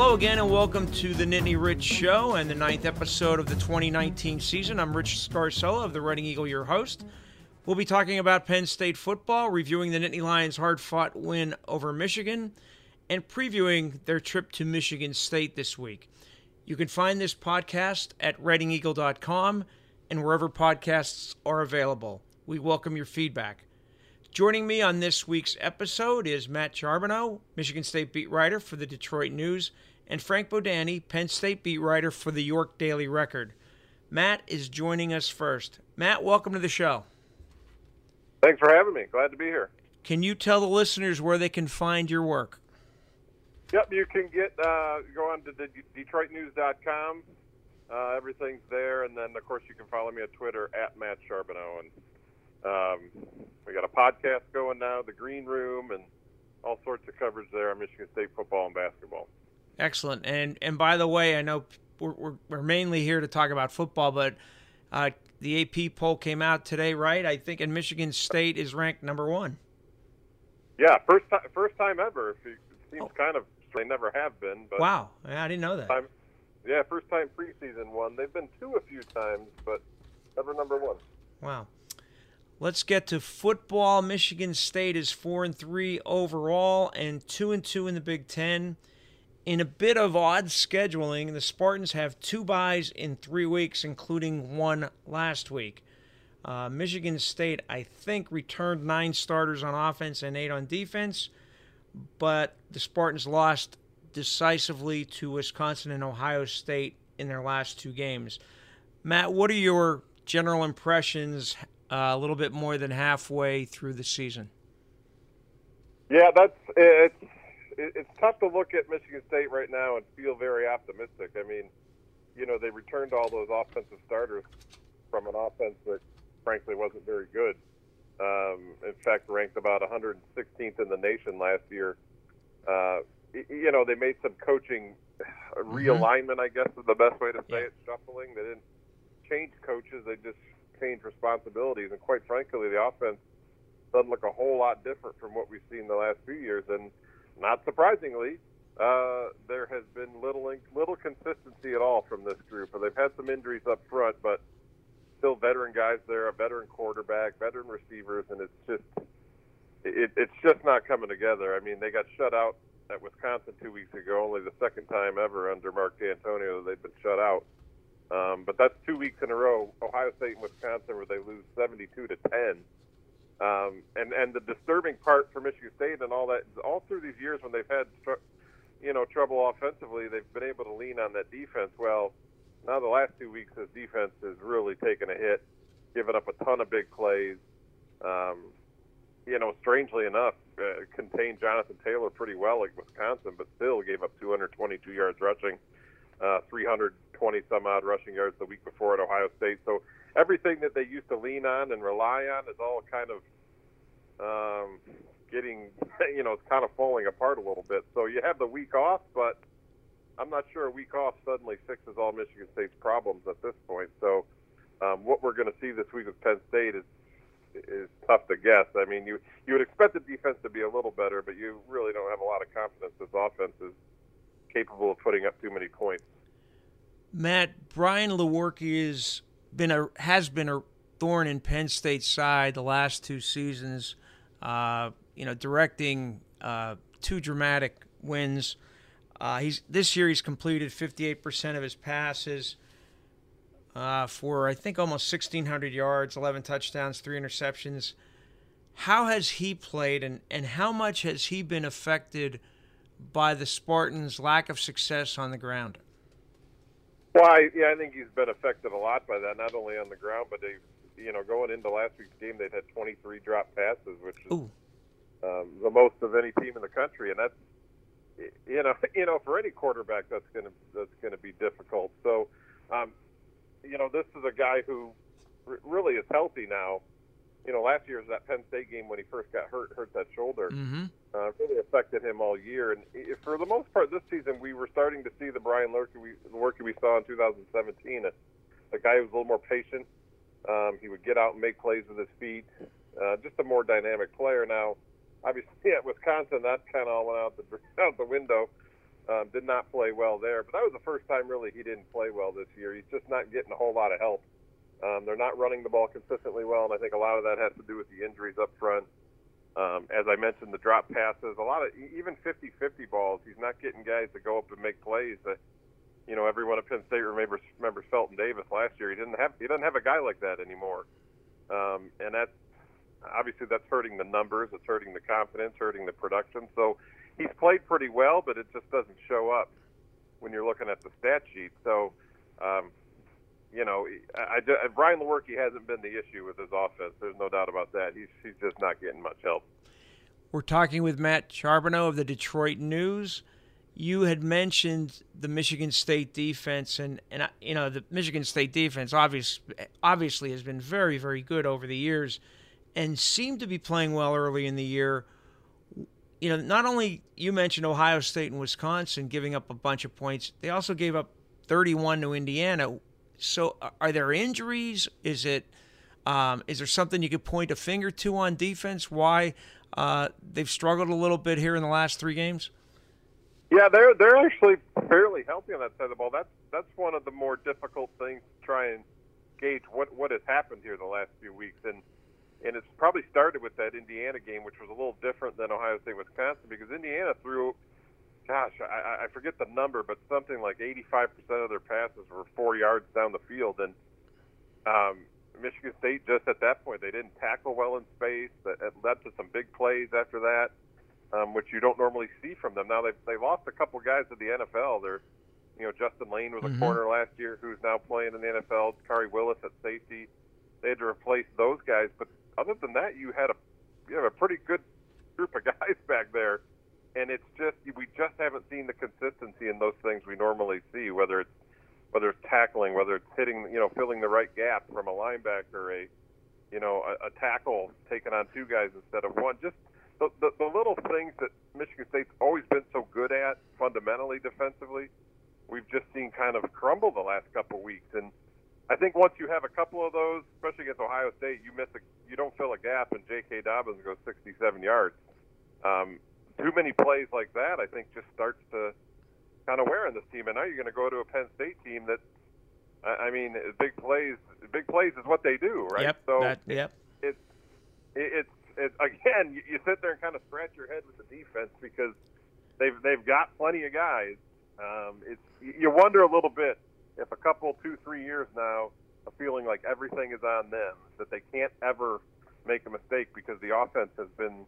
Hello again and welcome to the Nittany Rich Show and the 9th episode of the 2019 season. I'm Rich Scarsella of the Reading Eagle, your host. We'll be talking about Penn State football, reviewing the Nittany Lions' hard-fought win over Michigan, and previewing their trip to Michigan State this week. You can find this podcast at readingeagle.com and wherever podcasts are available. We welcome your feedback. Joining me on this week's episode is Matt Charbonneau, Michigan State beat writer for the Detroit News, and Frank Bodani, Penn State beat writer for the York Daily Record. Matt is joining us first. Matt, welcome to the show. Thanks for having me. Glad to be here. Can you tell the listeners where they can find your work? Yep, you can get go on to the DetroitNews.com. Everything's there, and then, of course, you can follow me on Twitter, at Matt Charbonneau, and we got a podcast going now, The Green Room, and all sorts of coverage there on Michigan State football and basketball. Excellent. And by the way, I know we're mainly here to talk about football, but the AP poll came out today, right? I think, and Michigan State is ranked #1. Yeah, first time ever. It seems kind of strange. They never have been. But wow, I didn't know that. First time preseason one. They've been two a few times, but never #1. Wow. Let's get to football. Michigan State is 4-3 overall and 2-2 in the Big Ten. In a bit of odd scheduling, the Spartans have two byes in 3 weeks, including one last week. Michigan State, I think, returned 9 starters on offense and 8 on defense, but the Spartans lost decisively to Wisconsin and Ohio State in their last 2 games. Matt, what are your general impressions a little bit more than halfway through the season? Yeah, that's it. It's tough to look at Michigan State right now and feel very optimistic. I mean, you know, they returned all those offensive starters from an offense that, frankly, wasn't very good. In fact, ranked about 116th in the nation last year. You know, they made some coaching realignment, I guess is the best way to say it, shuffling. They didn't change coaches. They just change responsibilities, and quite frankly, the offense doesn't look a whole lot different from what we've seen the last few years. And not surprisingly, there has been little consistency at all from this group. But they've had some injuries up front, but still veteran guys there, a veteran quarterback, veteran receivers, and it's just not coming together. I mean, they got shut out at Wisconsin 2 weeks ago, only the second time ever under Mark D'Antonio that they've been shut out. But that's 2 weeks in a row, Ohio State and Wisconsin, where they lose 72-10. And the disturbing part for Michigan State and all that, all through these years when they've had, trouble offensively, they've been able to lean on that defense. Well, now the last 2 weeks, this defense has really taken a hit, giving up a ton of big plays. Strangely enough, contained Jonathan Taylor pretty well at Wisconsin, but still gave up 222 yards rushing. 320-some-odd rushing yards the week before at Ohio State. So everything that they used to lean on and rely on is all kind of getting, it's kind of falling apart a little bit. So you have the week off, but I'm not sure a week off suddenly fixes all Michigan State's problems at this point. So what we're going to see this week with Penn State is tough to guess. I mean, you would expect the defense to be a little better, but you really don't have a lot of confidence this offense is capable of putting up too many points. Matt, Brian Lewerke has been a thorn in Penn State's side the last 2 seasons, directing 2 dramatic wins. This year he's completed 58% of his passes for, I think, almost 1,600 yards, 11 touchdowns, 3 interceptions. How has he played, and how much has he been affected by the Spartans' lack of success on the ground? Well, I think he's been affected a lot by that, not only on the ground, but going into last week's game, they'd had 23 drop passes, which is the most of any team in the country, and that's for any quarterback that's gonna be difficult. So, this is a guy who really is healthy now. Last year's that Penn State game when he first got hurt that shoulder, really affected him all year. And for the most part this season, we were starting to see the Brian Lewerke we saw in 2017, a guy who was a little more patient. He would get out and make plays with his feet, just a more dynamic player now. Obviously, at Wisconsin, that kind of all went out the window. Did not play well there. But that was the first time really he didn't play well this year. He's just not getting a whole lot of help. They're not running the ball consistently well, and I think a lot of that has to do with the injuries up front. As I mentioned, the drop passes, a lot of even 50-50 balls. He's not getting guys to go up and make plays. You know, everyone at Penn State remembers Felton Davis last year. He doesn't have a guy like that anymore. And that's obviously that's hurting the numbers. It's hurting the confidence, hurting the production. So he's played pretty well, but it just doesn't show up when you're looking at the stat sheet. So, you know, Brian Lewerke hasn't been the issue with his offense. There's no doubt about that. He's just not getting much help. We're talking with Matt Charbonneau of the Detroit News. You had mentioned the Michigan State defense, and you know, the Michigan State defense obviously has been very, very good over the years and seemed to be playing well early in the year. You know, not only you mentioned Ohio State and Wisconsin giving up a bunch of points, they also gave up 31 to Indiana. So are there injuries? Is there something you could point a finger to on defense? Why they've struggled a little bit here in the last three games? Yeah, they're actually fairly healthy on that side of the ball. That's one of the more difficult things to try and gauge what has happened here the last few weeks. And it's probably started with that Indiana game, which was a little different than Ohio State, Wisconsin, because Indiana threw, gosh, I forget the number, but something like 85% of their passes were 4 yards down the field. And Michigan State, just at that point, they didn't tackle well in space. That led to some big plays after that, which you don't normally see from them. Now, they lost a couple guys to the NFL. You know, Justin Lane was a corner last year who's now playing in the NFL. Kari Willis at safety. They had to replace those guys. But other than that, you have a pretty good group of guys back there, and it's just we just haven't seen the consistency in those things we normally see. Whether it's tackling, whether it's hitting, you know, filling the right gap from a linebacker, a tackle taking on two guys instead of one. Just the little things that Michigan State's always been so good at fundamentally defensively, we've just seen kind of crumble the last couple of weeks. And I think once you have a couple of those, especially against Ohio State, you don't fill a gap and J.K. Dobbins goes 67 yards. Too many plays like that, I think, just starts to kind of wear on this team. And now you're going to go to a Penn State team that, I mean, big plays is what they do, right? Yep. So it's again, you sit there and kind of scratch your head with the defense because they've got plenty of guys. You wonder a little bit. If a couple, 2-3 years now, a feeling like everything is on them, that they can't ever make a mistake because the offense has been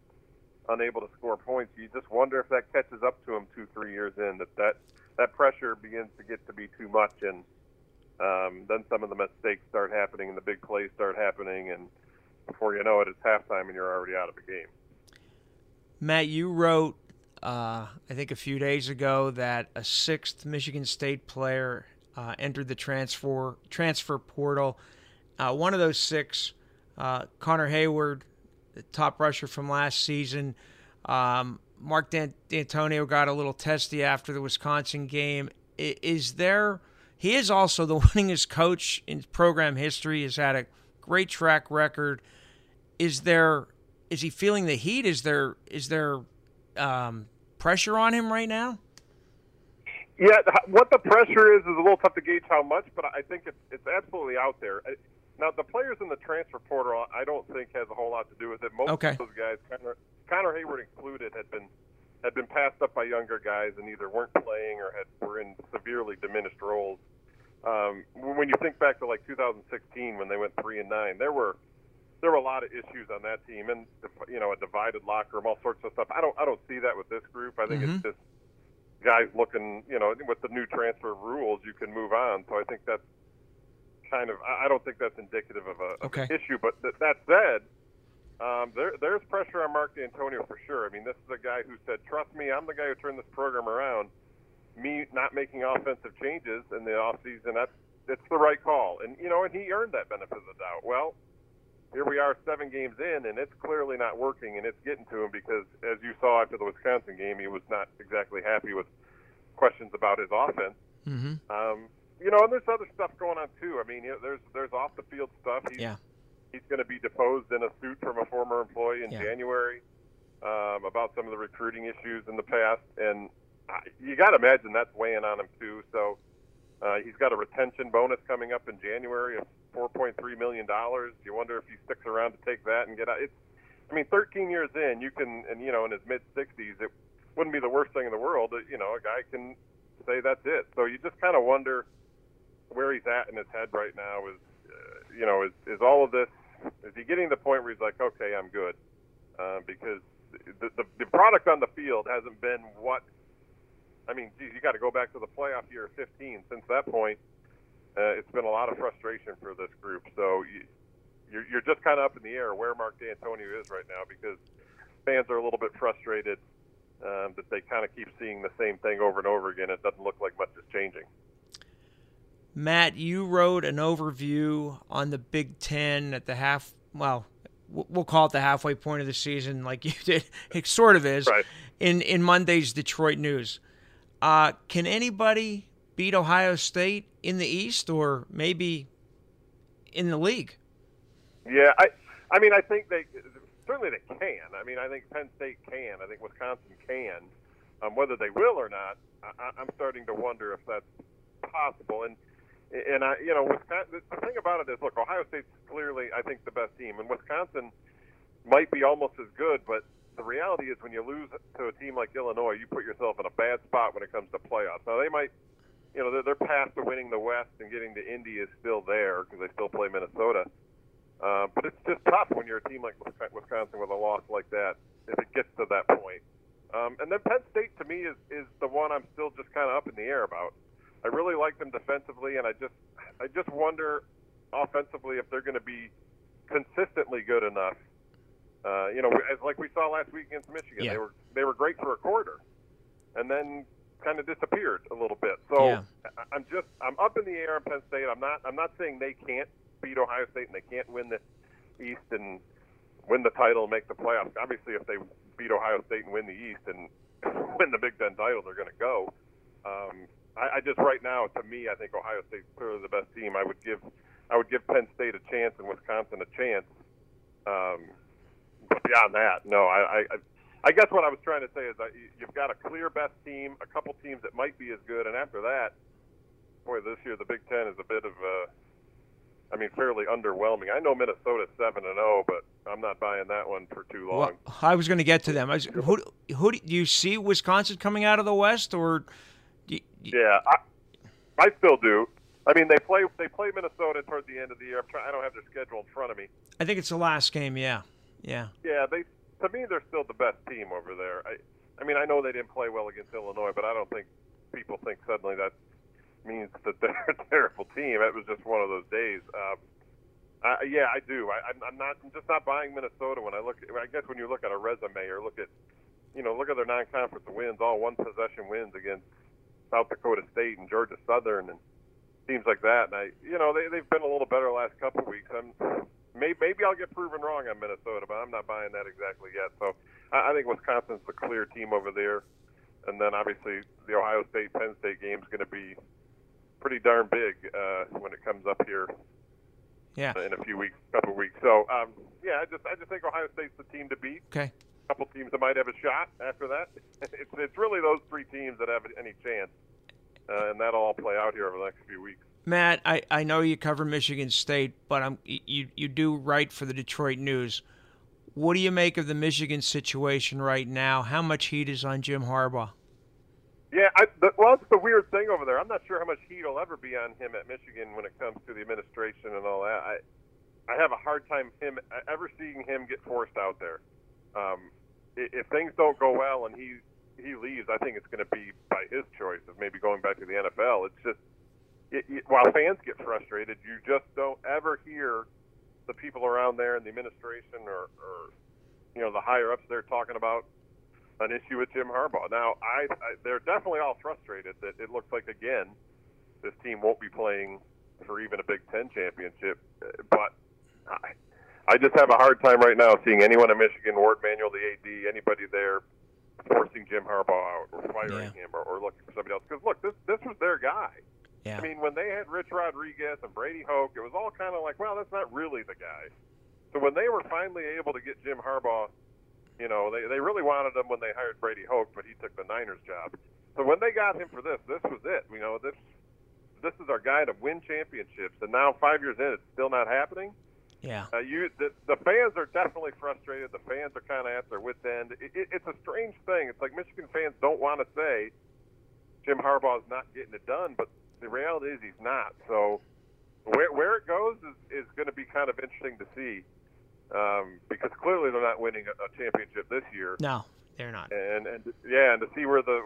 unable to score points, you just wonder if that catches up to them 2-3 years in, that pressure begins to get to be too much, and then some of the mistakes start happening and the big plays start happening, and before you know it, it's halftime and you're already out of the game. Matt, you wrote, I think a few days ago, that a sixth Michigan State player entered the transfer portal. One of those six, Connor Hayward, the top rusher from last season. Mark D'Antonio got a little testy after the Wisconsin game. He is also the winningest coach in program history. Has had a great track record. Is he feeling the heat? Is there pressure on him right now? Yeah, what the pressure is a little tough to gauge how much, but I think it's absolutely out there. Now, the players in the transfer portal, I don't think has a whole lot to do with it. Most of those guys, Connor Hayward included, had been passed up by younger guys and either weren't playing or were in severely diminished roles. When you think back to like 2016 when they went 3-9, there were a lot of issues on that team, and you know, a divided locker room, all sorts of stuff. I don't see that with this group. I think it's just guys looking, you know, with the new transfer rules, you can move on. So I think that's kind of, I don't think that's indicative of an issue. But that said, there's pressure on Mark D'Antonio for sure. I mean, this is a guy who said, trust me, I'm the guy who turned this program around. Me not making offensive changes in the offseason, that's the right call. And, you know, and he earned that benefit of the doubt. Well, here we are 7 games in, and it's clearly not working, and it's getting to him because, as you saw after the Wisconsin game, he was not exactly happy with questions about his offense. Mm-hmm. You know, and there's other stuff going on, too. I mean, there's off-the-field stuff. He's going to be deposed in a suit from a former employee in January about some of the recruiting issues in the past. And you got to imagine that's weighing on him too. So he's got a retention bonus coming up in January of $4.3 million. You wonder if he sticks around to take that and get out. It's, I mean, 13 years in, you can, and you know, in his mid-60s, it wouldn't be the worst thing in the world. You know, a guy can say that's it. So you just kind of wonder where he's at in his head right now. Is, you know, is all of this, is he getting to the point where he's like, okay, I'm good? Because the product on the field hasn't been what, I mean, geez, you got to go back to the playoff year 15. Since that point, it's been a lot of frustration for this group. So you're just kind of up in the air where Mark D'Antonio is right now, because fans are a little bit frustrated that they kind of keep seeing the same thing over and over again. It doesn't look like much is changing. Matt, you wrote an overview on the Big Ten at the half, well, we'll call it the halfway point of the season, like you did. It sort of is, right, in Monday's Detroit News. Can anybody beat Ohio State in the East, or maybe in the league? Yeah, I mean, I think they can. I mean, I think Penn State can. I think Wisconsin can. Whether they will or not, I'm starting to wonder if that's possible. And I, you know, Wisconsin, the thing about it is, look, Ohio State's clearly, I think, the best team, and Wisconsin might be almost as good. But the reality is, when you lose to a team like Illinois, you put yourself in a bad spot when it comes to playoffs. Now they might, you know, their path to winning the West and getting to Indy is still there because they still play Minnesota. But it's just tough when you're a team like Wisconsin with a loss like that, if it gets to that point. And then Penn State, to me, is the one I'm still just kind of up in the air about. I really like them defensively, and I just wonder offensively if they're going to be consistently good enough. You know, as like we saw last week against Michigan, yeah, they were great for a quarter, and then kind of disappeared a little bit. So yeah, I'm up in the air on Penn State. I'm not saying they can't beat Ohio State and they can't win the East and win the title and make the playoffs. Obviously, if they beat Ohio State and win the East and win the Big Ten title, they're going to go. I just right now, to me, I think Ohio State's clearly the best team. I would give Penn State a chance and Wisconsin a chance. But beyond that, no. I guess what I was trying to say is that you've got a clear best team, a couple teams that might be as good, and after that, boy, this year the Big Ten is a bit of a, I mean, fairly underwhelming. I know Minnesota's 7-0, but I'm not buying that one for too long. Well, I was going to get to them. Who do you see Wisconsin coming out of the West, or? Yeah, I still do. I mean, they play Minnesota toward the end of the year. I don't have their schedule in front of me. I think it's the last game. Yeah. Yeah, to me they're still the best team over there. I mean, I know they didn't play well against Illinois, but I don't think people think suddenly that means that they're a terrible team. It was just one of those days. Yeah, I do. I'm just not buying Minnesota when I look. I guess when you look at a resume or look at their non-conference wins, all one possession wins against South Dakota State and Georgia Southern and teams like that, and they've been a little better the last couple of weeks. Maybe I'll get proven wrong on Minnesota, but I'm not buying that exactly yet. So I think Wisconsin's the clear team over there, and then obviously the Ohio State Penn State game is going to be pretty darn big when it comes up here. Yeah, in a few weeks, couple of weeks. So I just think Ohio State's the team to beat. Okay. Couple teams that might have a shot after that. It's really those three teams that have any chance, and that'll all play out here over the next few weeks. Matt, I know you cover Michigan State, but you do write for the Detroit News. What do you make of the Michigan situation right now? How much heat is on Jim Harbaugh? Yeah, it's the weird thing over there. I'm not sure how much heat will ever be on him at Michigan when it comes to the administration and all that. I have a hard time ever seeing him get forced out there. If things don't go well and he leaves, I think it's going to be by his choice of maybe going back to the NFL. It's just while fans get frustrated, you just don't ever hear the people around there in the administration or you know, the higher ups there talking about an issue with Jim Harbaugh. Now, they're definitely all frustrated that it looks like again this team won't be playing for even a Big Ten championship, but I just have a hard time right now seeing anyone in Michigan, Ward Manuel, the AD, anybody there forcing Jim Harbaugh out or firing him or looking for somebody else. Because, look, this was their guy. Yeah. I mean, when they had Rich Rodriguez and Brady Hoke, it was all kind of like, well, that's not really the guy. So when they were finally able to get Jim Harbaugh, you know, they really wanted him when they hired Brady Hoke, but he took the Niners job. So when they got him for this, this was it. You know, this is our guy to win championships, and now 5 years in, it's still not happening. Yeah. The fans are definitely frustrated. The fans are kind of at their wit's end. It's a strange thing. It's like Michigan fans don't want to say Jim Harbaugh is not getting it done, but the reality is he's not. So where it goes is going to be kind of interesting to see, because clearly they're not winning a championship this year. No, they're not. And to see where the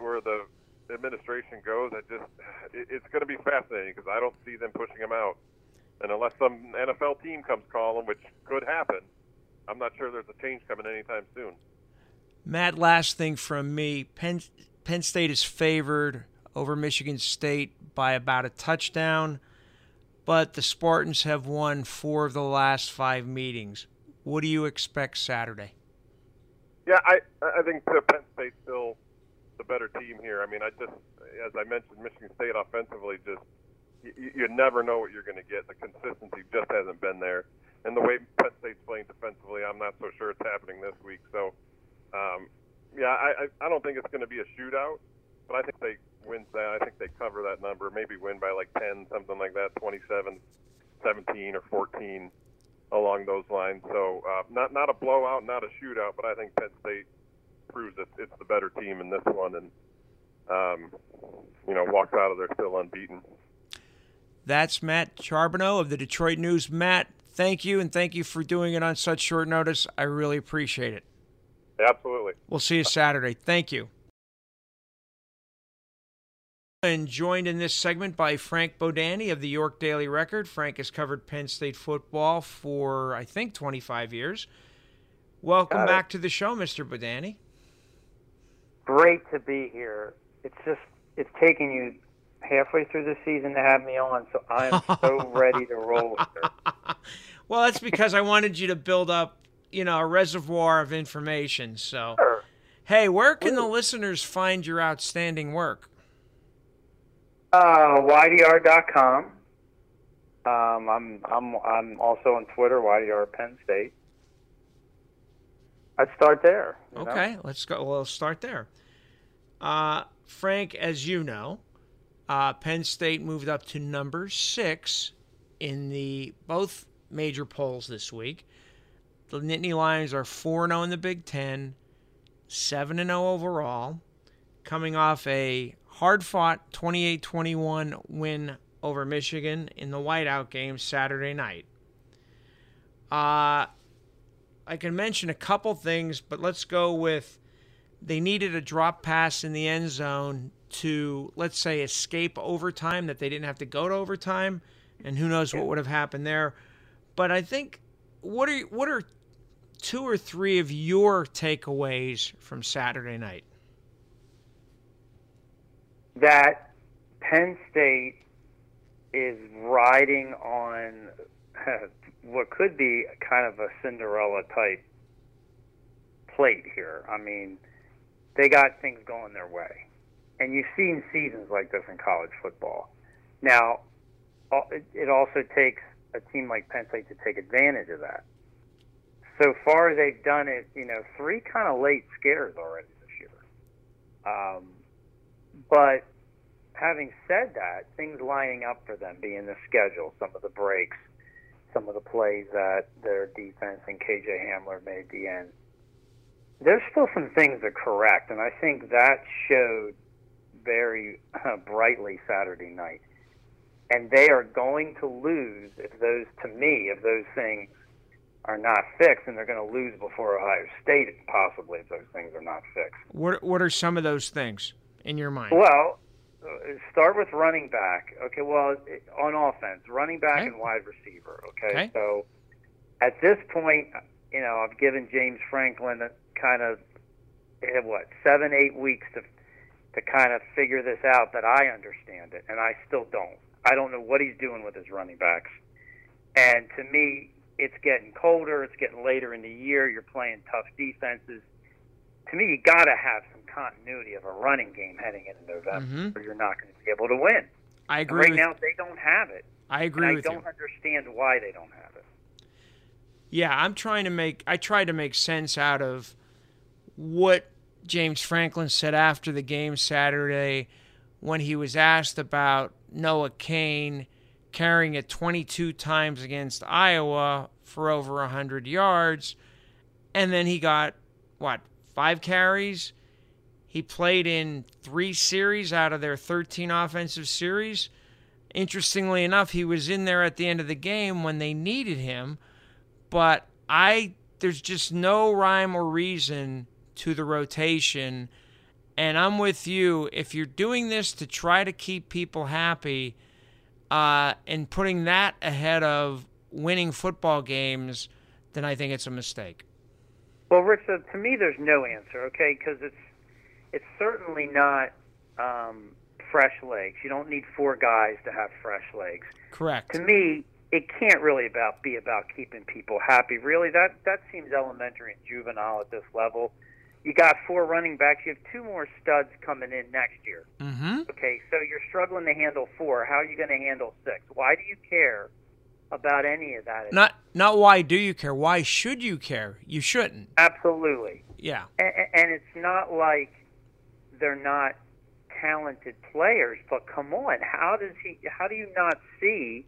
administration goes, it's going to be fascinating, because I don't see them pushing him out. And unless some NFL team comes calling, which could happen, I'm not sure there's a change coming anytime soon. Matt, last thing from me. Penn State is favored over Michigan State by about a touchdown, but the Spartans have won 4 of the last 5 meetings. What do you expect Saturday? Yeah, I think Penn State's still the better team here. I mean, as I mentioned, Michigan State offensively just – you never know what you're going to get. The consistency just hasn't been there. And the way Penn State's playing defensively, I'm not so sure it's happening this week. So, I don't think it's going to be a shootout, but I think they win that. I think they cover that number, maybe win by like 10, something like that, 27, 17, or 14 along those lines. So not a blowout, not a shootout, but I think Penn State proves that it's the better team in this one and, walks out of there still unbeaten. That's Matt Charbonneau of the Detroit News. Matt, thank you, and thank you for doing it on such short notice. I really appreciate it. Absolutely. We'll see you Saturday. Thank you. And joined in this segment by Frank Bodani of the York Daily Record. Frank has covered Penn State football for, I think, 25 years. Welcome back to the show, Mr. Bodani. Great to be here. It's taking you halfway through the season to have me on, so I am so ready to roll with her. Well, that's because I wanted you to build up, a reservoir of information. So, sure. Hey, where can the listeners find your outstanding work? YDR.com. I'm also on Twitter, YDR Penn State. I'd start there. Okay, let's go. We'll start there. Frank, as you know, Penn State moved up to number 6 in both major polls this week. The Nittany Lions are 4-0 in the Big Ten, 7-0 overall, coming off a hard-fought 28-21 win over Michigan in the whiteout game Saturday night. I can mention a couple things, but let's go with they needed a drop pass in the end zone to, let's say, escape overtime, that they didn't have to go to overtime, and who knows what would have happened there. But I think, what are 2 or 3 of your takeaways from Saturday night? That Penn State is riding on what could be kind of a Cinderella-type plate here. I mean, they got things going their way. And you've seen seasons like this in college football. Now, it also takes a team like Penn State to take advantage of that. So far, they've done it, 3 kind of late scares already this year. But having said that, things lining up for them, being the schedule, some of the breaks, some of the plays that their defense and K.J. Hamler made at the end, there's still some things to correct, and I think that showed very brightly Saturday night. And they are going to lose if those things are not fixed, and they're going to lose before Ohio State, possibly, if those things are not fixed. What are some of those things in your mind? Well, start with running back. Okay, well, on offense, running back and wide receiver. Okay, so at this point, I've given James Franklin kind of, 7-8 weeks to kind of figure this out, that I understand it, and I still don't. I don't know what he's doing with his running backs. And to me, it's getting colder. It's getting later in the year. You're playing tough defenses. To me, you got to have some continuity of a running game heading into November, or you're not going to be able to win. I agree. And right now, they don't have it. I agree with you. I don't understand why they don't have it. Yeah, I tried to make sense out of what James Franklin said after the game Saturday when he was asked about Noah Cain carrying it 22 times against Iowa for over 100 yards, and then he got, what, 5 carries? He played in 3 series out of their 13 offensive series. Interestingly enough, he was in there at the end of the game when they needed him, but there's just no rhyme or reason to the rotation, and I'm with you. If you're doing this to try to keep people happy, and putting that ahead of winning football games, then I think it's a mistake. Well, Rich, to me, there's no answer, okay, because it's certainly not fresh legs. You don't need 4 guys to have fresh legs. Correct. To me, it can't really be about keeping people happy. Really, that seems elementary and juvenile at this level. You got 4 running backs. You have 2 more studs coming in next year. Mm-hmm. Okay, so you're struggling to handle 4. How are you going to handle 6? Why do you care about any of that? Not why do you care. Why should you care? You shouldn't. Absolutely. Yeah. And it's not like they're not talented players, but come on, how do you not see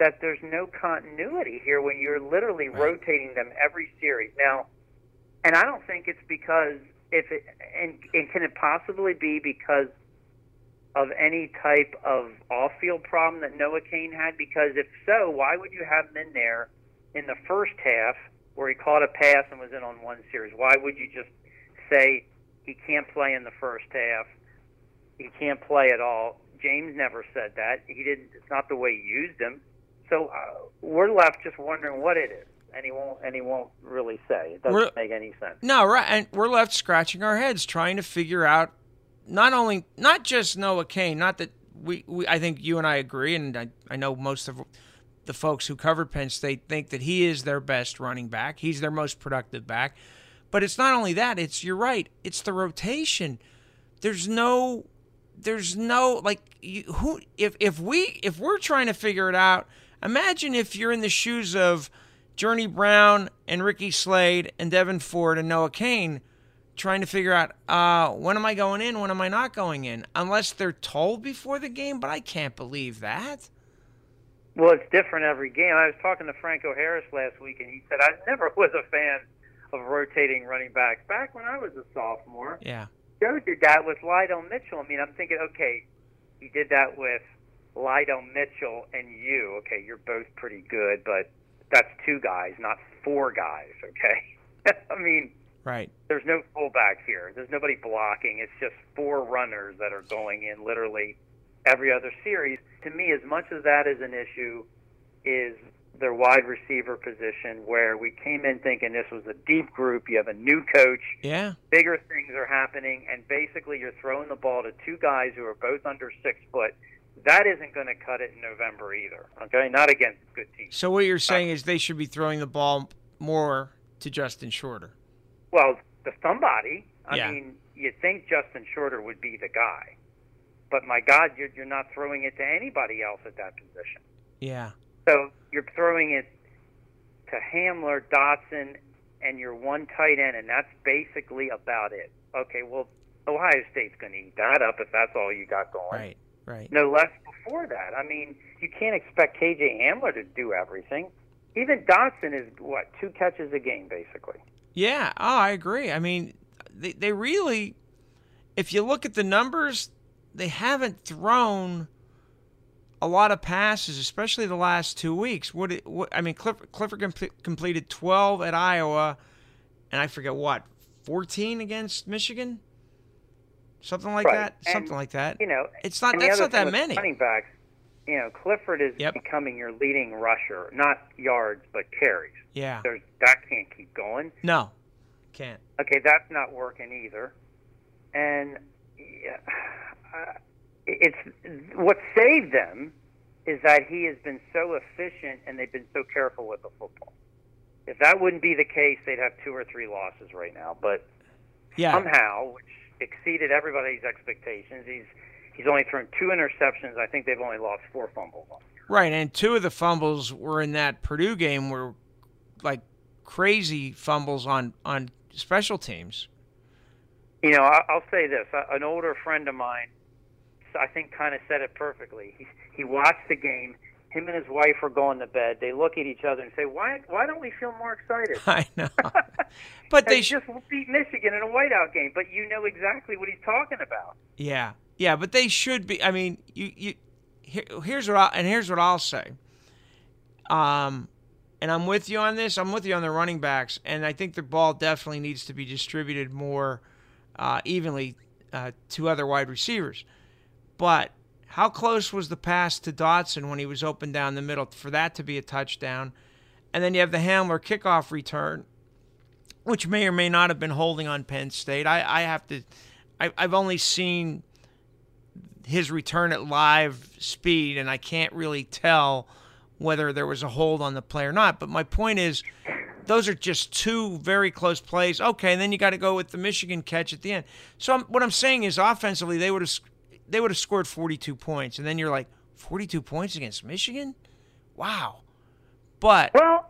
that there's no continuity here when you're literally rotating them every series? Now, and I don't think it's because can it possibly be because of any type of off-field problem that Noah Cain had? Because if so, why would you have him in there in the first half where he caught a pass and was in on one series? Why would you just say he can't play in the first half? He can't play at all. James never said that. He didn't. It's not the way he used him. So we're left just wondering what it is, and he won't really say. It doesn't make any sense. No, right, and we're left scratching our heads trying to figure out not just Noah Cain. Not that we I think you and I agree, and I know most of the folks who covered Penn State think that he is their best running back. He's their most productive back. But it's not only that. It's, you're right, it's the rotation. There's no like, who if we're trying to figure it out, imagine if you're in the shoes of Journey Brown and Ricky Slade and Devin Ford and Noah Cain trying to figure out when am I going in, when am I not going in, unless they're told before the game, but I can't believe that. Well, it's different every game. I was talking to Franco Harris last week, and he said, I never was a fan of rotating running backs back when I was a sophomore. Yeah. Joe did that with Lydell Mitchell. I mean, I'm thinking, okay, he did that with Lydell Mitchell and you. Okay, you're both pretty good, but that's 2 guys, not 4 guys, okay? I mean, right. There's no fullback here. There's nobody blocking. It's just 4 runners that are going in literally every other series. To me, as much of that as an issue is their wide receiver position, where we came in thinking this was a deep group. You have a new coach. Yeah. Bigger things are happening, and basically you're throwing the ball to 2 guys who are both under 6 foot. That isn't going to cut it in November either, okay? Not against good teams. So what you're saying is they should be throwing the ball more to Justin Shorter. Well, to somebody. I mean, you'd think Justin Shorter would be the guy. But, my God, you're not throwing it to anybody else at that position. Yeah. So you're throwing it to Hamler, Dotson, and your one tight end, and that's basically about it. Okay, well, Ohio State's going to eat that up if that's all you got going. Right, right. No less before that. I mean, you can't expect K.J. Hamler to do everything. Even Dotson is, 2 catches a game, basically. Yeah, I agree. I mean, they really, if you look at the numbers, they haven't thrown a lot of passes, especially the last 2 weeks. Clifford completed 12 at Iowa, and I forget 14 against Michigan, something like that. And, something like that. You know, that's not that many. Running backs, you know, Clifford is becoming your leading rusher, not yards but carries. Yeah, that can't keep going. No, can't. Okay, that's not working either, and yeah. It's what saved them is that he has been so efficient and they've been so careful with the football. If that wouldn't be the case, they'd have 2 or 3 losses right now. But somehow, which exceeded everybody's expectations, he's only thrown 2 interceptions. I think they've only lost 4 fumbles. Right, and 2 of the fumbles were in that Purdue game, were like crazy fumbles on special teams. You know, I'll say this. An older friend of mine, I think, kind of said it perfectly. He watched the game. Him and his wife are going to bed. They look at each other and say, why don't we feel more excited? I know. But they just beat Michigan in a whiteout game. But you know exactly what he's talking about. Yeah. Yeah, but they should be. I mean, here's what I'll say. And I'm with you on this. I'm with you on the running backs. And I think the ball definitely needs to be distributed more evenly to other wide receivers. But how close was the pass to Dotson when he was open down the middle for that to be a touchdown? And then you have the Hamler kickoff return, which may or may not have been holding on Penn State. I've only seen his return at live speed, and I can't really tell whether there was a hold on the play or not. But my point is, those are just two very close plays. Okay, and then you got to go with the Michigan catch at the end. So what I'm saying is, offensively, they would have scored 42 points. And then you're like, 42 points against Michigan? Wow. But go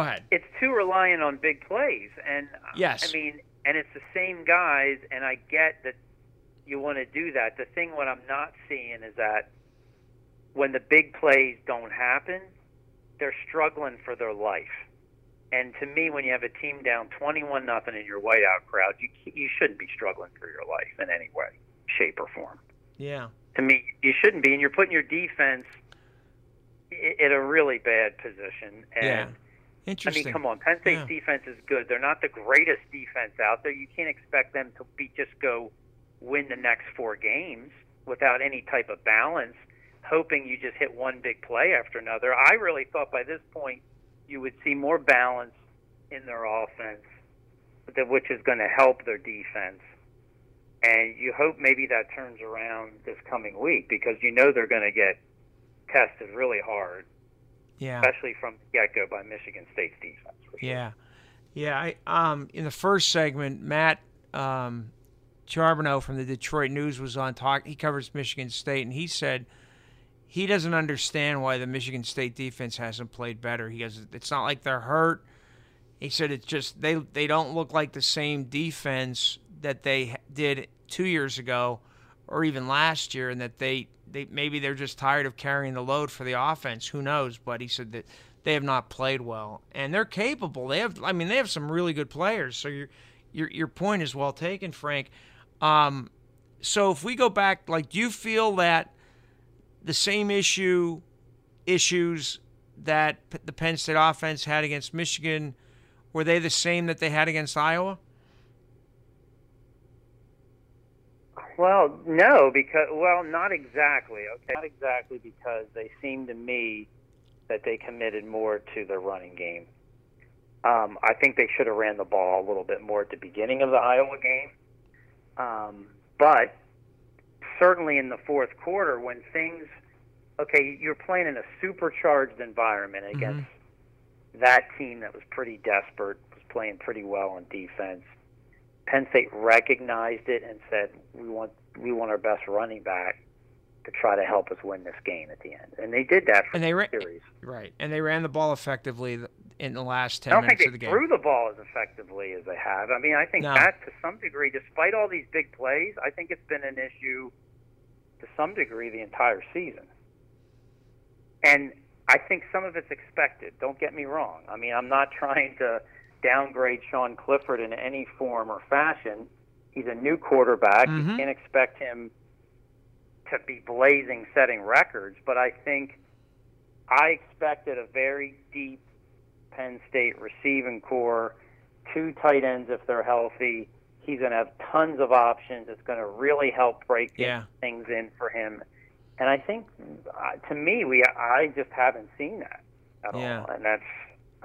ahead. It's too reliant on big plays. And yes. I mean, and it's the same guys, and I get that you want to do that. The thing what I'm not seeing is that when the big plays don't happen, they're struggling for their life. And to me, when you have a team down 21-0 in your whiteout crowd, you shouldn't be struggling for your life in any way, shape, or form. Yeah. To me, you shouldn't be, and you're putting your defense in a really bad position. And, yeah. Interesting. I mean, come on, Penn State's defense is good. They're not the greatest defense out there. You can't expect them to just go win the next four games without any type of balance, hoping you just hit one big play after another. I really thought by this point you would see more balance in their offense, which is going to help their defense. And you hope maybe that turns around this coming week, because you know they're going to get tested really hard, especially from the get-go by Michigan State's defense. For sure. Yeah. I in the first segment, Matt Charbonneau from the Detroit News was on talk. He covers Michigan State, and he said he doesn't understand why the Michigan State defense hasn't played better. He goes, it's not like they're hurt. He said it's just they don't look like the same defense that they did 2 years ago or even last year, and that they maybe they're just tired of carrying the load for the offense. Who knows? But he said that they have not played well, and they're capable. They have some really good players. So your point is well taken, Frank. So if we go back, like, do you feel that the same issues that the Penn State offense had against Michigan, were they the same that they had against Iowa? Well, no, not exactly. Okay, not exactly, because they seemed to me that they committed more to their running game. I think they should have ran the ball a little bit more at the beginning of the Iowa game. But certainly in the fourth quarter, when you're playing in a supercharged environment against that team that was pretty desperate, was playing pretty well on defense. Penn State recognized it and said, we want our best running back to try to help us win this game at the end. And they did that for the series. Right, and they ran the ball effectively in the last 10 minutes of the game. I don't think they threw the ball as effectively as they have. I mean, I think that, to some degree, despite all these big plays, I think it's been an issue to some degree the entire season. And I think some of it's expected. Don't get me wrong. I mean, I'm not trying to downgrade Sean Clifford in any form or fashion. He's a new quarterback. You can't expect him to be blazing, setting records, but I think I expected a very deep Penn State receiving core, two tight ends if they're healthy. He's going to have tons of options. It's going to really help break things in for him. And I think, to me, I just haven't seen that at all. And that's,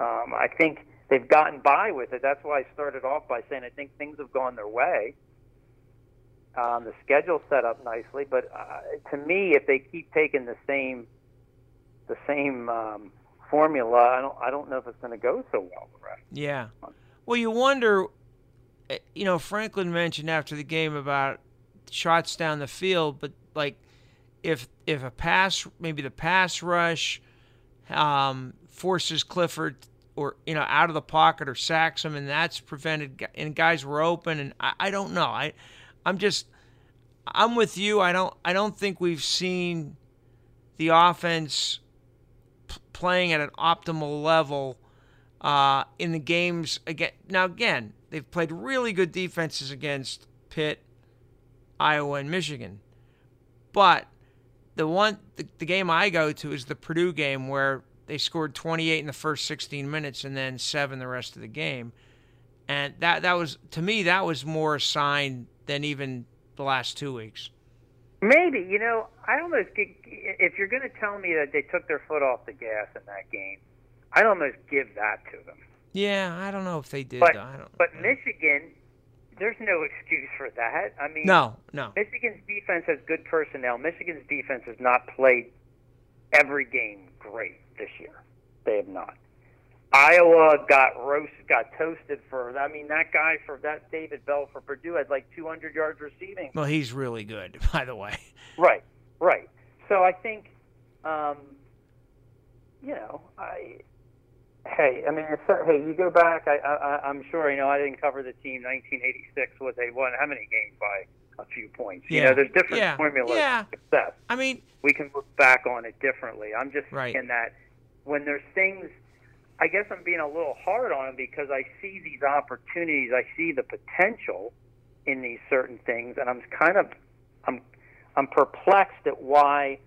I think they've gotten by with it. That's why I started off by saying I think things have gone their way. The schedule's set up nicely, but to me, if they keep taking the same formula, I don't know if it's going to go so well the rest. Yeah. Well, you wonder. You know, Franklin mentioned after the game about shots down the field, but like if a pass, maybe the pass rush, forces Clifford or out of the pocket or sacks him, and that's prevented, and guys were open, and I don't know. I'm with you. I don't think we've seen the offense playing at an optimal level in the games again. Now again, they've played really good defenses against Pitt, Iowa, and Michigan, but the game I go to is the Purdue game where they scored 28 in the first 16 minutes and then 7 the rest of the game, and that was, to me, that was more a sign than even the last 2 weeks. Maybe, I don't know if you're going to tell me that they took their foot off the gas in that game. I'd almost give that to them. Yeah, I don't know if they did. But Michigan, there's no excuse for that. I mean, no. Michigan's defense has good personnel. Michigan's defense has not played every game great this year. They have not. Iowa got toasted for. I mean, that guy for that David Bell for Purdue had like 200 yards receiving. Well, he's really good, by the way. Right. So I think, you go back. I'm sure I didn't cover the team. 1986 was they won how many games by a few points? Yeah. There's different formulas. Yeah. For success. I mean, we can look back on it differently. I'm just saying that when there's things, I guess I'm being a little hard on them because I see these opportunities. I see the potential in these certain things, and I'm kind of, I'm perplexed at why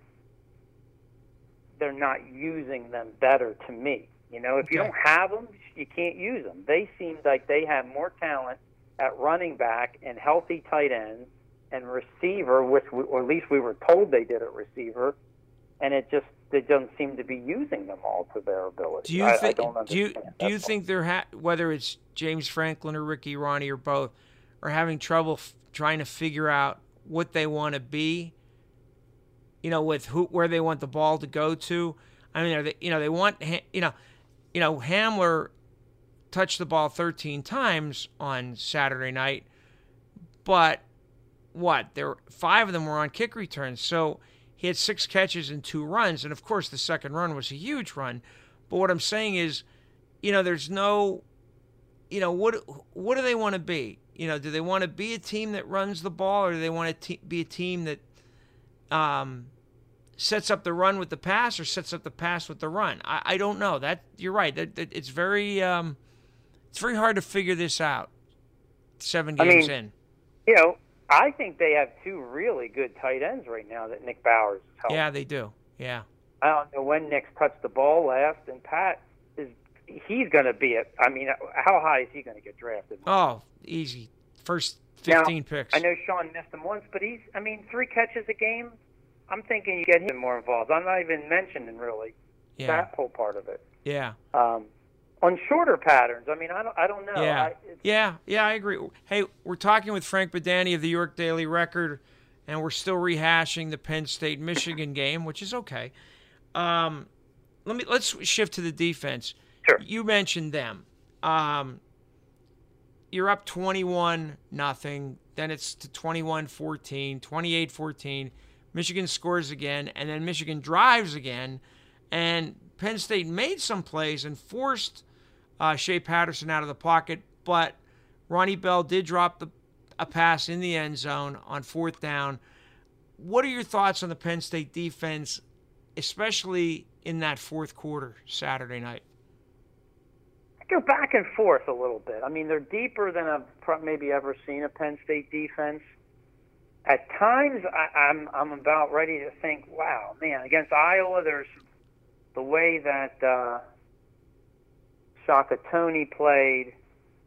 they're not using them better. To me, if you don't have them, you can't use them. They seem like they have more talent at running back and healthy tight end and receiver, or at least we were told they did at receiver, and they don't seem to be using them all to their ability. I don't understand. Do you think they're whether it's James Franklin or Ricky Ronnie or both are having trouble trying to figure out what they want to be? With where they want the ball to go to. I mean, they want Hamler touched the ball 13 times on Saturday night, but there 5 of them were on kick returns, so. He had 6 catches and 2 runs, and of course the second run was a huge run. But what I'm saying is, there's no, what do they want to be? Do they want to be a team that runs the ball, or do they want to be a team that sets up the run with the pass, or sets up the pass with the run? I don't know. That you're right. That it's very hard to figure this out. 7 games in. I think they have 2 really good tight ends right now that Nick Bowers is helping. Yeah, they do. Yeah. I don't know when Nick's touched the ball last, and Pat he's going to be how high is he going to get drafted? Oh, easy. First 15 picks. I know Sean missed him once, but 3 catches a game. I'm thinking you get him more involved. I'm not even mentioning really that whole part of it. Yeah. On shorter patterns, I don't know. Yeah. I agree. Hey, we're talking with Frank Bodani of the York Daily Record, and we're still rehashing the Penn State-Michigan game, which is okay. Let's shift to the defense. Sure. You mentioned them. You're up 21-0. Then it's to 21-14, 28-14. Michigan scores again, and then Michigan drives again, and Penn State made some plays and forced Shea Patterson out of the pocket, but Ronnie Bell did drop a pass in the end zone on 4th down. What are your thoughts on the Penn State defense, especially in that 4th quarter Saturday night? I go back and forth a little bit. They're deeper than I've maybe ever seen a Penn State defense. At times, I'm about ready to think, wow, man, against Iowa, there's the way that Shaka Toney played,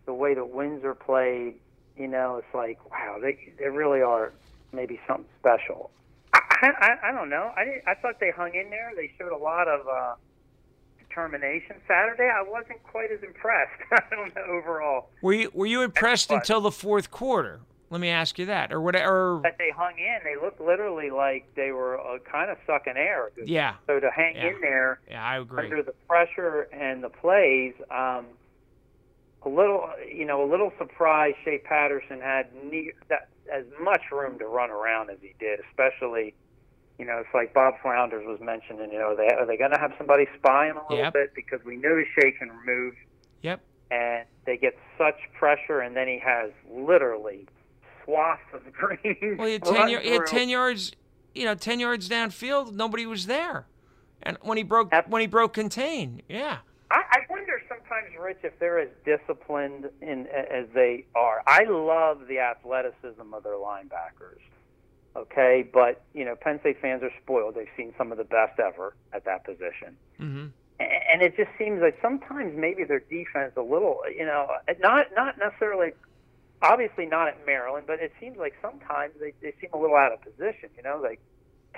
the way that Windsor played, it's like, wow, they really are maybe something special. I don't know. I thought they hung in there. They showed a lot of determination. Saturday, I wasn't quite as impressed. I don't know overall. Were you impressed until the 4th quarter? Let me ask you that, or whatever. That they hung in. They looked literally like they were kind of sucking air. Yeah. So to hang in there, I agree. Under the pressure and the plays, a little surprised Shea Patterson had as much room to run around as he did, especially you know, it's like Bob Flounders was mentioning, you know, are they going to have somebody spy him a little bit? Because we knew Shea can remove. Yep. And they get such pressure, and then he has literally swaths of the green. Well, he had 10 yards, you know, 10 yards downfield, nobody was there. And when he broke contain, yeah. I wonder sometimes, Rich, if they're as disciplined as they are. I love the athleticism of their linebackers. Okay, but, you know, Penn State fans are spoiled. They've seen some of the best ever at that position. Mm-hmm. And it just seems like sometimes maybe their defense a little, you know, not necessarily, obviously not at Maryland, but it seems like sometimes they seem a little out of position, you know, they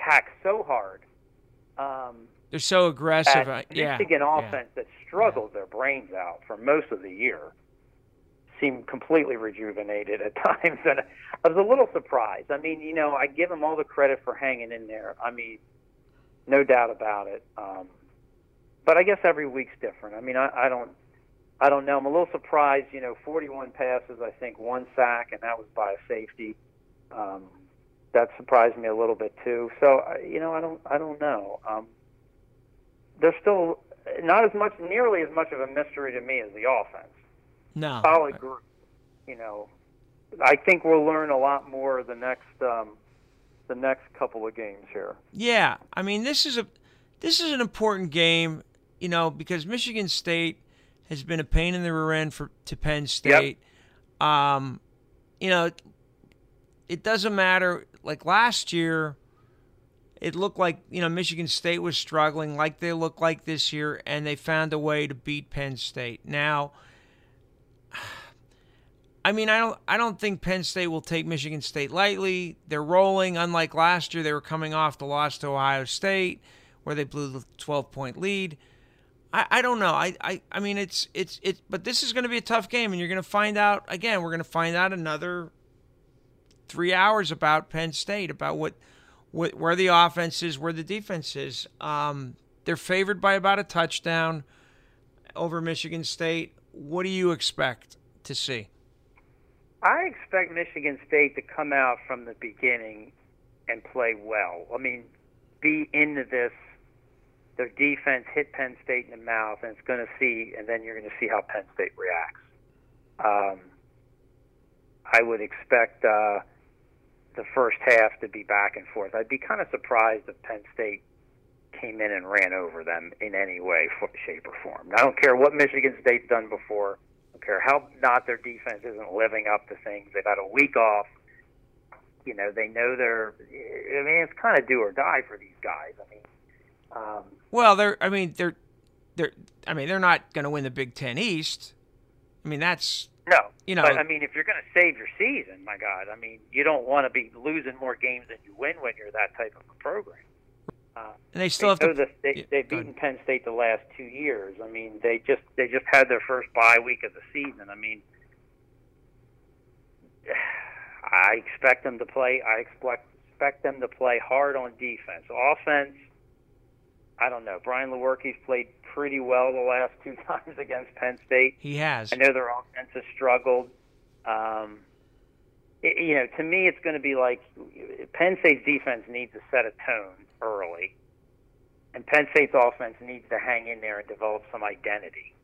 tack so hard. They're so aggressive. Michigan offense that struggled their brains out for most of the year seemed completely rejuvenated at times. And I was a little surprised. I mean, you know, I give them all the credit for hanging in there. I mean, no doubt about it. But I guess every week's different. I mean, I don't know. I'm a little surprised. You know, 41 passes, I think, 1 sack, and that was by a safety. That surprised me a little bit too. So, you know, I don't know. They're still not as much, nearly as much of a mystery to me as the offense. No, solid group. You know, I think we'll learn a lot more the next couple of games here. Yeah, I mean, this is an important game. You know, because Michigan State has been a pain in the rear end to Penn State. Yep. You know, it doesn't matter. Like last year, it looked like, you know, Michigan State was struggling like they look like this year, and they found a way to beat Penn State. Now, I mean, I don't think Penn State will take Michigan State lightly. They're rolling. Unlike last year, they were coming off the loss to Ohio State, where they blew the 12-point lead. I don't know. I mean, it's but this is going to be a tough game, and you're going to find out again. We're going to find out another 3 hours about Penn State, about what where the offense is, where the defense is. They're favored by about a touchdown over Michigan State. What do you expect to see? I expect Michigan State to come out from the beginning and play well. I mean, be into this. Their defense hit Penn State in the mouth, and it's going to see, and then you're going to see how Penn State reacts. I would expect the first half to be back and forth. I'd be kind of surprised if Penn State came in and ran over them in any way, shape, or form. I don't care what Michigan State's done before. I don't care how not their defense isn't living up to things. They've had a week off. You know, they know they're – I mean, it's kind of do or die for these guys. I mean, well, they're not going to win the Big Ten East. I mean, that's no, you know. But I mean, if you're going to save your season, my God, I mean, you don't want to be losing more games than you win when you're that type of a program. And they still have to. They've beaten Penn State the last 2 years. I mean, they just had their first bye week of the season. I mean, I expect them to play. I expect them to play hard on defense, offense. I don't know. Brian Lewerke's played pretty well the last 2 times against Penn State. He has. I know their offense has struggled. You know, to me, it's going to be like Penn State's defense needs to set a tone early, and Penn State's offense needs to hang in there and develop some identity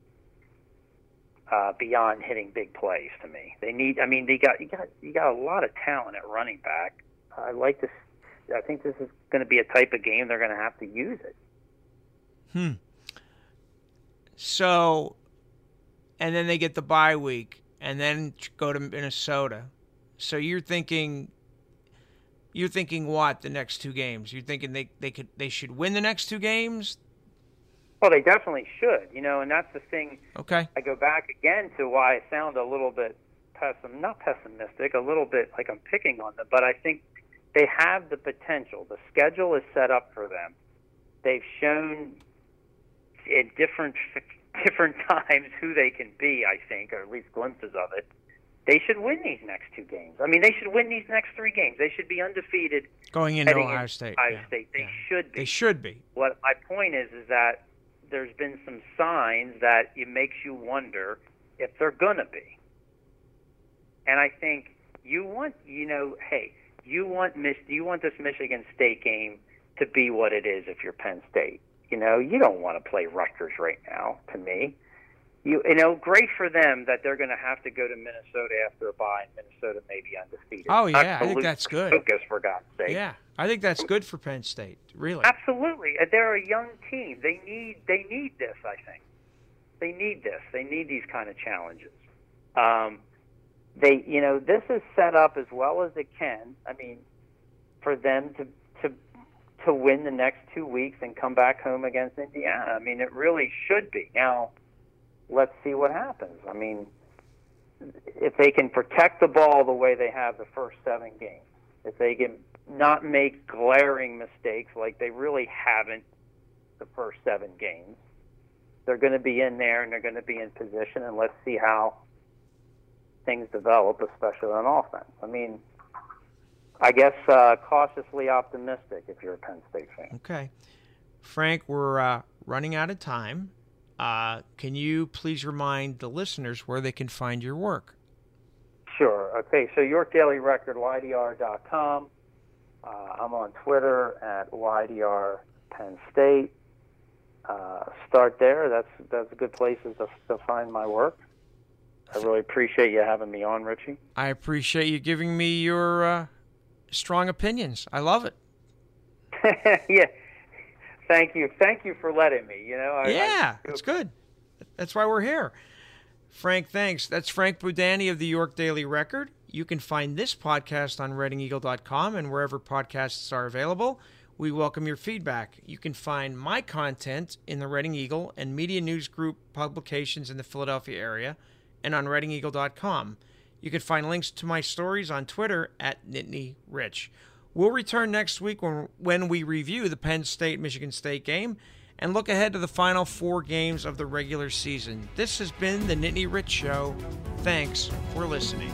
beyond hitting big plays. To me, they need. I mean, you got a lot of talent at running back. I like this. I think this is going to be a type of game they're going to have to use it. So, and then they get the bye week, and then go to Minnesota. So you're thinking what, the next 2 games? You're thinking they should win the next 2 games? Well, they definitely should, you know, and that's the thing. Okay. I go back again to why I sound a little bit not pessimistic, a little bit like I'm picking on them, but I think they have the potential. The schedule is set up for them. They've shown at different times who they can be, I think, or at least glimpses of it. They should win these next 2 games. I mean, they should win these next 3 games. They should be undefeated. Going into Ohio State. They should be. What my point is that there's been some signs that it makes you wonder if they're going to be. And I think you want this Michigan State game to be what it is if you're Penn State. You know, you don't want to play Rutgers right now, to me. You know, great for them that they're going to have to go to Minnesota after a bye, and Minnesota may be undefeated. Oh, yeah, absolute I think that's good. Focus, for God's sake. Yeah, I think that's good for Penn State, really. Absolutely. They're a young team. They need this, I think. They need this. They need these kind of challenges. You know, this is set up as well as it can, I mean, for them to win the next 2 weeks and come back home against Indiana. I mean, it really should be. Now, let's see what happens. I mean, if they can protect the ball the way they have the first 7 games, if they can not make glaring mistakes like they really haven't the first 7 games, they're going to be in there and they're going to be in position, and let's see how things develop, especially on offense. I mean, I guess cautiously optimistic if you're a Penn State fan. Okay. Frank, we're running out of time. Can you please remind the listeners where they can find your work? Sure. Okay, so York Daily Record, YDR.com. I'm on Twitter at YDR Penn State. Start there. That's a good place to find my work. I really appreciate you having me on, Richie. I appreciate you giving me your strong opinions. I love it. Yeah. Thank you for letting me, you know. That's good. That's why we're here. Frank, thanks. That's Frank Bodani of the York Daily Record. You can find this podcast on ReadingEagle.com and wherever podcasts are available. We welcome your feedback. You can find my content in the Reading Eagle and Media News Group publications in the Philadelphia area and on ReadingEagle.com. You can find links to my stories on Twitter at Nittany Rich. We'll return next week when we review the Penn State-Michigan State game and look ahead to the final 4 games of the regular season. This has been the Nittany Rich Show. Thanks for listening.